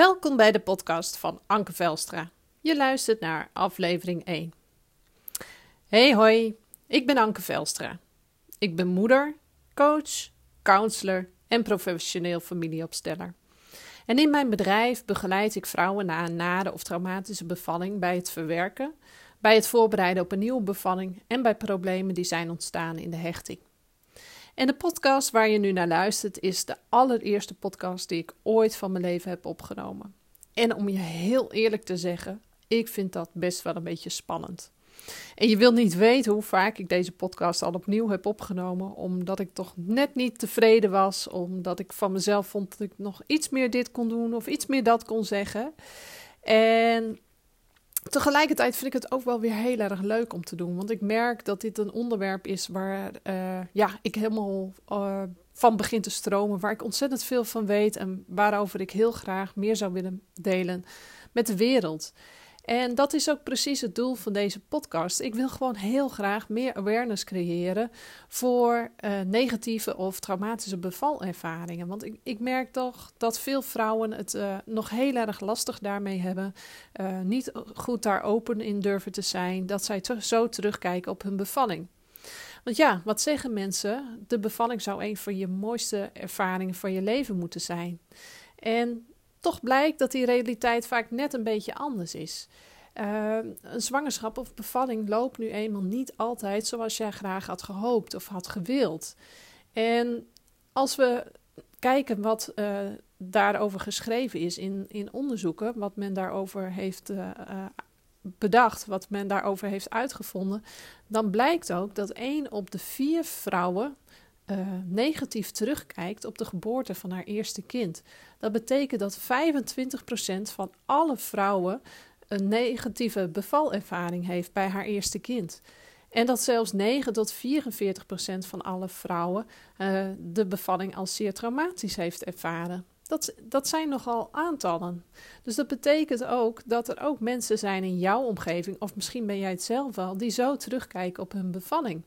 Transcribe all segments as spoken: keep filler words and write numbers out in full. Welkom bij de podcast van Anke Veldstra. Je luistert naar aflevering één. Hey hoi, ik ben Anke Veldstra. Ik ben moeder, coach, counselor en professioneel familieopsteller. En in mijn bedrijf begeleid ik vrouwen na een nare of traumatische bevalling bij het verwerken, bij het voorbereiden op een nieuwe bevalling en bij problemen die zijn ontstaan in de hechting. En de podcast waar je nu naar luistert is de allereerste podcast die ik ooit van mijn leven heb opgenomen. En om je heel eerlijk te zeggen, ik vind dat best wel een beetje spannend. En je wilt niet weten hoe vaak ik deze podcast al opnieuw heb opgenomen, omdat ik toch net niet tevreden was, omdat ik van mezelf vond dat ik nog iets meer dit kon doen of iets meer dat kon zeggen. En tegelijkertijd vind ik het ook wel weer heel erg leuk om te doen. Want ik merk dat dit een onderwerp is waar uh, ja, ik helemaal uh, van begin te stromen. Waar ik ontzettend veel van weet. En waarover ik heel graag meer zou willen delen met de wereld. En dat is ook precies het doel van deze podcast. Ik wil gewoon heel graag meer awareness creëren voor uh, negatieve of traumatische bevalervaringen. Want ik, ik merk toch dat veel vrouwen het uh, nog heel erg lastig daarmee hebben. Uh, niet goed daar open in durven te zijn. Dat zij te, zo terugkijken op hun bevalling. Want ja, wat zeggen mensen? De bevalling zou een van je mooiste ervaringen van je leven moeten zijn. En toch blijkt dat die realiteit vaak net een beetje anders is. Uh, een zwangerschap of bevalling loopt nu eenmaal niet altijd zoals jij graag had gehoopt of had gewild. En als we kijken wat uh, daarover geschreven is in, in onderzoeken, wat men daarover heeft uh, bedacht, wat men daarover heeft uitgevonden, dan blijkt ook dat één op de vier vrouwen Uh, negatief terugkijkt op de geboorte van haar eerste kind. Dat betekent dat vijfentwintig procent van alle vrouwen een negatieve bevalervaring heeft bij haar eerste kind. En dat zelfs negen tot vierenveertig procent van alle vrouwen uh, de bevalling als zeer traumatisch heeft ervaren. Dat, dat zijn nogal aantallen. Dus dat betekent ook dat er ook mensen zijn in jouw omgeving, of misschien ben jij het zelf wel, die zo terugkijken op hun bevalling.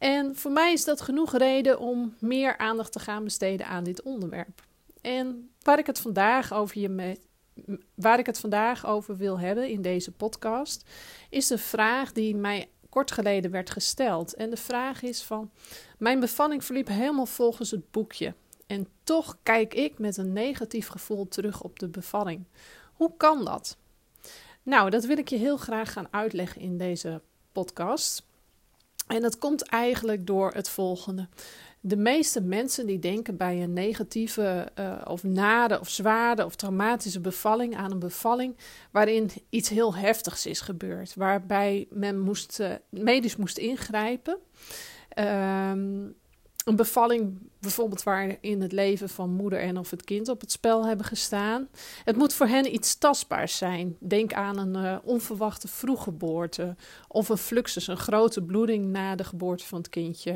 En voor mij is dat genoeg reden om meer aandacht te gaan besteden aan dit onderwerp. En waar ik het vandaag over, je me, waar ik het vandaag over wil hebben in deze podcast, is de vraag die mij kort geleden werd gesteld. En de vraag is van, mijn bevalling verliep helemaal volgens het boekje. En toch kijk ik met een negatief gevoel terug op de bevalling. Hoe kan dat? Nou, dat wil ik je heel graag gaan uitleggen in deze podcast. En dat komt eigenlijk door het volgende. De meeste mensen die denken bij een negatieve uh, of nare of zware of traumatische bevalling aan een bevalling waarin iets heel heftigs is gebeurd. Waarbij men moest, uh, medisch moest ingrijpen. Um, een bevalling bijvoorbeeld waarin het leven van moeder en of het kind op het spel hebben gestaan. Het moet voor hen iets tastbaars zijn. Denk aan een uh, onverwachte vroeggeboorte of een fluxus, een grote bloeding na de geboorte van het kindje.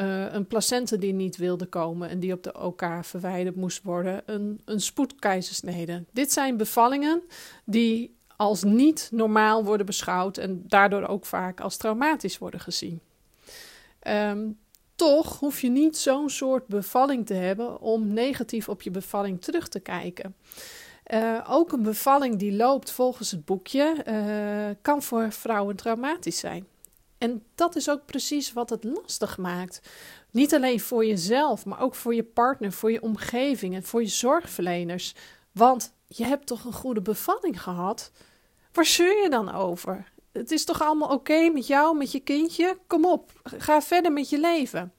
Uh, een placenta die niet wilde komen en die op de O K verwijderd moest worden. Een, een spoedkeizersnede. Dit zijn bevallingen die als niet normaal worden beschouwd en daardoor ook vaak als traumatisch worden gezien. Um, Toch hoef je niet zo'n soort bevalling te hebben om negatief op je bevalling terug te kijken. Uh, ook een bevalling die loopt volgens het boekje uh, kan voor vrouwen traumatisch zijn. En dat is ook precies wat het lastig maakt. Niet alleen voor jezelf, maar ook voor je partner, voor je omgeving en voor je zorgverleners. Want je hebt toch een goede bevalling gehad? Waar zeur je dan over? Het is toch allemaal oké met jou, met je kindje? Kom op, ga verder met je leven.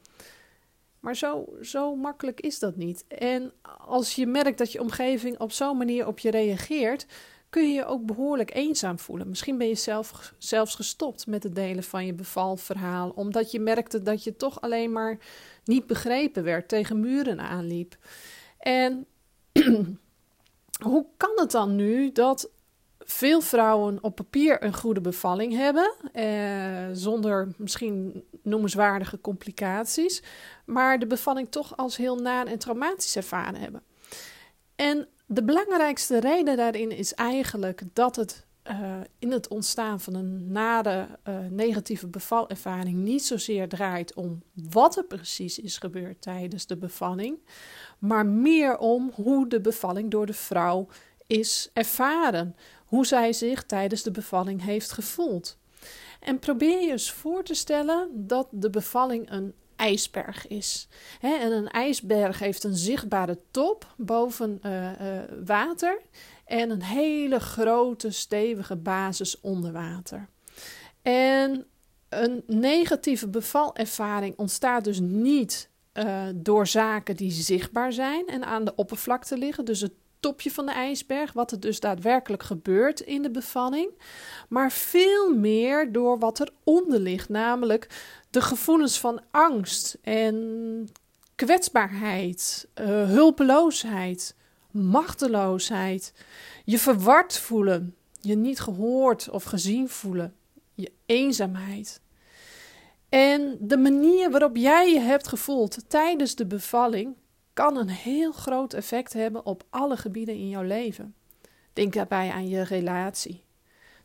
Maar zo, zo makkelijk is dat niet. En als je merkt dat je omgeving op zo'n manier op je reageert, kun je je ook behoorlijk eenzaam voelen. Misschien ben je zelf, zelfs gestopt met het delen van je bevalverhaal, omdat je merkte dat je toch alleen maar niet begrepen werd, tegen muren aanliep. En hoe kan het dan nu dat veel vrouwen op papier een goede bevalling hebben, eh, zonder misschien noemenswaardige complicaties, maar de bevalling toch als heel naar en traumatisch ervaren hebben? En de belangrijkste reden daarin is eigenlijk dat het uh, in het ontstaan van een nare uh, negatieve bevalervaring niet zozeer draait om wat er precies is gebeurd tijdens de bevalling, maar meer om hoe de bevalling door de vrouw is ervaren, hoe zij zich tijdens de bevalling heeft gevoeld. En probeer je eens voor te stellen dat de bevalling een ijsberg is. He, en een ijsberg heeft een zichtbare top boven uh, uh, water en een hele grote, stevige basis onder water. En een negatieve bevalervaring ontstaat dus niet uh, door zaken die zichtbaar zijn en aan de oppervlakte liggen, dus het topje van de ijsberg, wat er dus daadwerkelijk gebeurt in de bevalling, maar veel meer door wat eronder ligt, namelijk de gevoelens van angst en kwetsbaarheid, uh, hulpeloosheid, machteloosheid, je verward voelen, je niet gehoord of gezien voelen, je eenzaamheid. En de manier waarop jij je hebt gevoeld tijdens de bevalling kan een heel groot effect hebben op alle gebieden in jouw leven. Denk daarbij aan je relatie.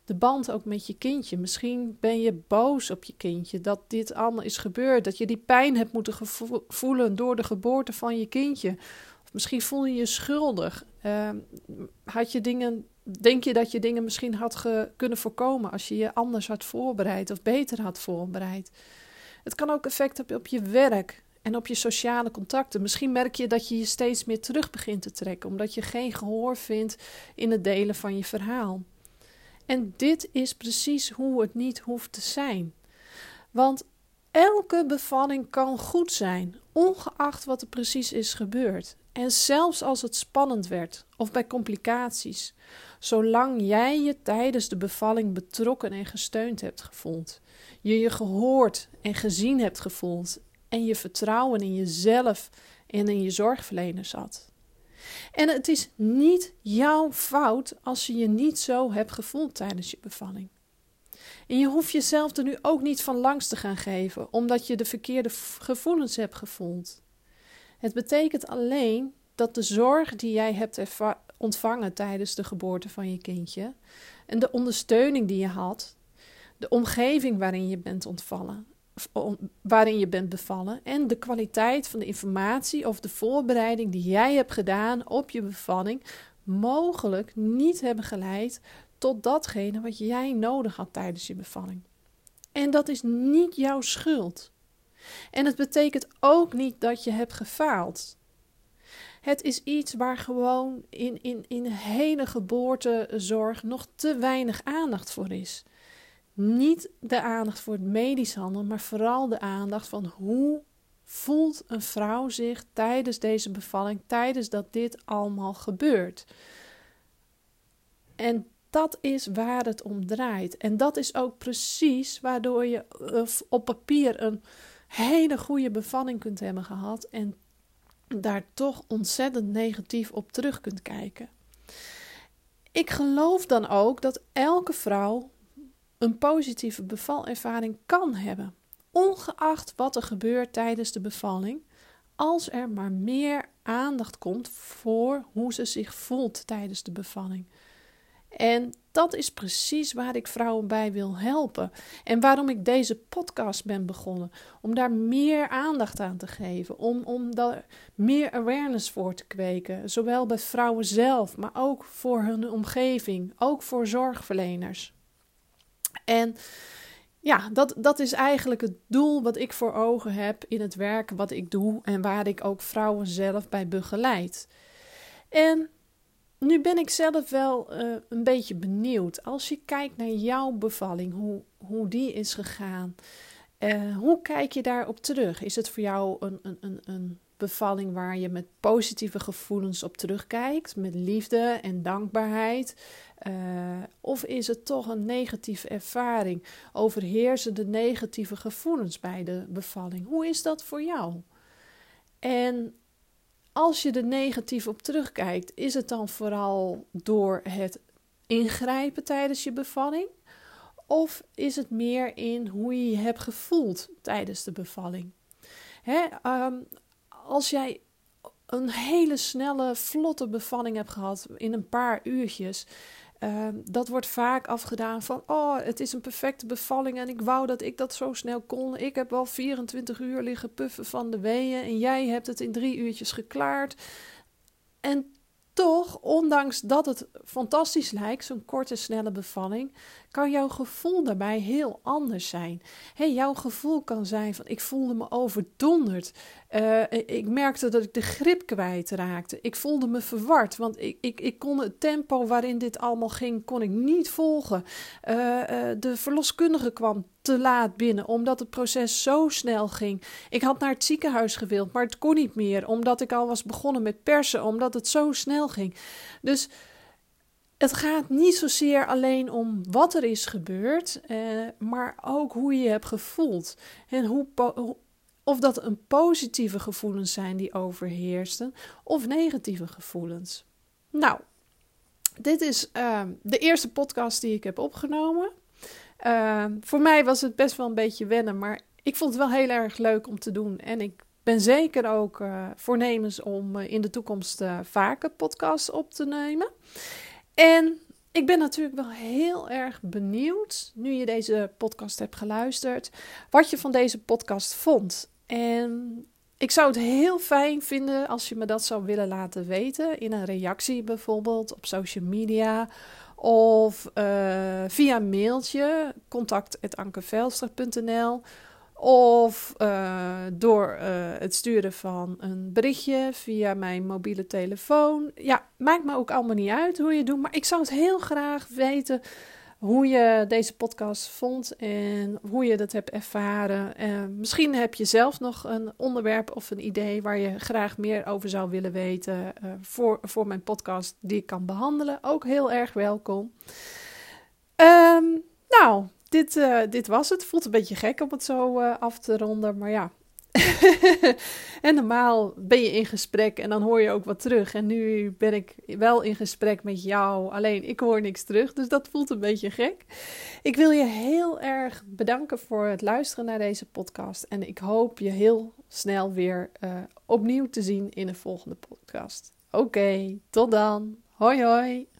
De band ook met je kindje. Misschien ben je boos op je kindje dat dit allemaal is gebeurd. Dat je die pijn hebt moeten gevo- voelen door de geboorte van je kindje. Of misschien voel je je schuldig. Uh, had je dingen, denk je dat je dingen misschien had ge- kunnen voorkomen als je je anders had voorbereid of beter had voorbereid. Het kan ook effect hebben op je werk en op je sociale contacten. Misschien merk je dat je je steeds meer terug begint te trekken, omdat je geen gehoor vindt in het delen van je verhaal. En dit is precies hoe het niet hoeft te zijn. Want elke bevalling kan goed zijn, ongeacht wat er precies is gebeurd. En zelfs als het spannend werd of bij complicaties. Zolang jij je tijdens de bevalling betrokken en gesteund hebt gevoeld. Je je gehoord en gezien hebt gevoeld. En je vertrouwen in jezelf en in je zorgverleners had. En het is niet jouw fout als je je niet zo hebt gevoeld tijdens je bevalling. En je hoeft jezelf er nu ook niet van langs te gaan geven, omdat je de verkeerde gevoelens hebt gevoeld. Het betekent alleen dat de zorg die jij hebt erva- ontvangen tijdens de geboorte van je kindje, en de ondersteuning die je had, de omgeving waarin je bent ontvallen, waarin je bent bevallen en de kwaliteit van de informatie of de voorbereiding die jij hebt gedaan op je bevalling mogelijk niet hebben geleid tot datgene wat jij nodig had tijdens je bevalling. En dat is niet jouw schuld. En het betekent ook niet dat je hebt gefaald. Het is iets waar gewoon in, in, in hele geboortezorg nog te weinig aandacht voor is. Niet de aandacht voor het medisch handelen, maar vooral de aandacht van hoe voelt een vrouw zich tijdens deze bevalling, tijdens dat dit allemaal gebeurt. En dat is waar het om draait. En dat is ook precies waardoor je op papier een hele goede bevalling kunt hebben gehad en daar toch ontzettend negatief op terug kunt kijken. Ik geloof dan ook dat elke vrouw een positieve bevalervaring kan hebben, ongeacht wat er gebeurt tijdens de bevalling, als er maar meer aandacht komt voor hoe ze zich voelt tijdens de bevalling. En dat is precies waar ik vrouwen bij wil helpen en waarom ik deze podcast ben begonnen, om daar meer aandacht aan te geven, om, om daar meer awareness voor te kweken, zowel bij vrouwen zelf, maar ook voor hun omgeving, ook voor zorgverleners. En ja, dat, dat is eigenlijk het doel wat ik voor ogen heb in het werk wat ik doe en waar ik ook vrouwen zelf bij begeleid. En nu ben ik zelf wel uh, een beetje benieuwd. Als je kijkt naar jouw bevalling, hoe, hoe die is gegaan, uh, hoe kijk je daarop terug? Is het voor jou een, een, een, een bevalling waar je met positieve gevoelens op terugkijkt, met liefde en dankbaarheid? Uh, of is het toch een negatieve ervaring? Overheersen de negatieve gevoelens bij de bevalling? Hoe is dat voor jou? En als je er negatief op terugkijkt, is het dan vooral door het ingrijpen tijdens je bevalling? Of is het meer in hoe je je hebt gevoeld tijdens de bevalling? Hè, um, Als jij een hele snelle, vlotte bevalling hebt gehad in een paar uurtjes, Uh, dat wordt vaak afgedaan van, oh, het is een perfecte bevalling en ik wou dat ik dat zo snel kon. Ik heb wel vierentwintig uur liggen puffen van de weeën en jij hebt het in drie uurtjes geklaard. En toch, ondanks dat het fantastisch lijkt, zo'n korte, snelle bevalling, kan jouw gevoel daarbij heel anders zijn. Hey, jouw gevoel kan zijn van, ik voelde me overdonderd. Uh, ik merkte dat ik de grip kwijtraakte. Ik voelde me verward, want ik, ik, ik kon het tempo waarin dit allemaal ging, kon ik niet volgen. Uh, uh, de verloskundige kwam te laat binnen, omdat het proces zo snel ging. Ik had naar het ziekenhuis gewild, maar het kon niet meer, omdat ik al was begonnen met persen, omdat het zo snel ging. Dus het gaat niet zozeer alleen om wat er is gebeurd, eh, maar ook hoe je je hebt gevoeld. En hoe po- of dat een positieve gevoelens zijn die overheersten, of negatieve gevoelens. Nou, dit is uh, de eerste podcast die ik heb opgenomen. Uh, voor mij was het best wel een beetje wennen, maar ik vond het wel heel erg leuk om te doen. En ik ben zeker ook uh, voornemens om uh, in de toekomst uh, vaker podcasts op te nemen. En ik ben natuurlijk wel heel erg benieuwd, nu je deze podcast hebt geluisterd, wat je van deze podcast vond. En ik zou het heel fijn vinden als je me dat zou willen laten weten, in een reactie bijvoorbeeld op social media of uh, via een mailtje, contact apenstaartje ankeveldstra punt n l, of uh, door uh, het sturen van een berichtje via mijn mobiele telefoon. Ja, maakt me ook allemaal niet uit hoe je het doet, maar ik zou het heel graag weten hoe je deze podcast vond en hoe je dat hebt ervaren. Uh, misschien heb je zelf nog een onderwerp of een idee waar je graag meer over zou willen weten uh, voor, voor mijn podcast die ik kan behandelen. Ook heel erg welkom. Um, nou, dit, uh, dit was het. Voelt een beetje gek om het zo uh, af te ronden, maar ja. En normaal ben je in gesprek en dan hoor je ook wat terug. En nu ben ik wel in gesprek met jou, alleen ik hoor niks terug. Dus dat voelt een beetje gek. Ik wil je heel erg bedanken voor het luisteren naar deze podcast. En ik hoop je heel snel weer uh, opnieuw te zien in een volgende podcast. Oké, tot dan. Hoi hoi.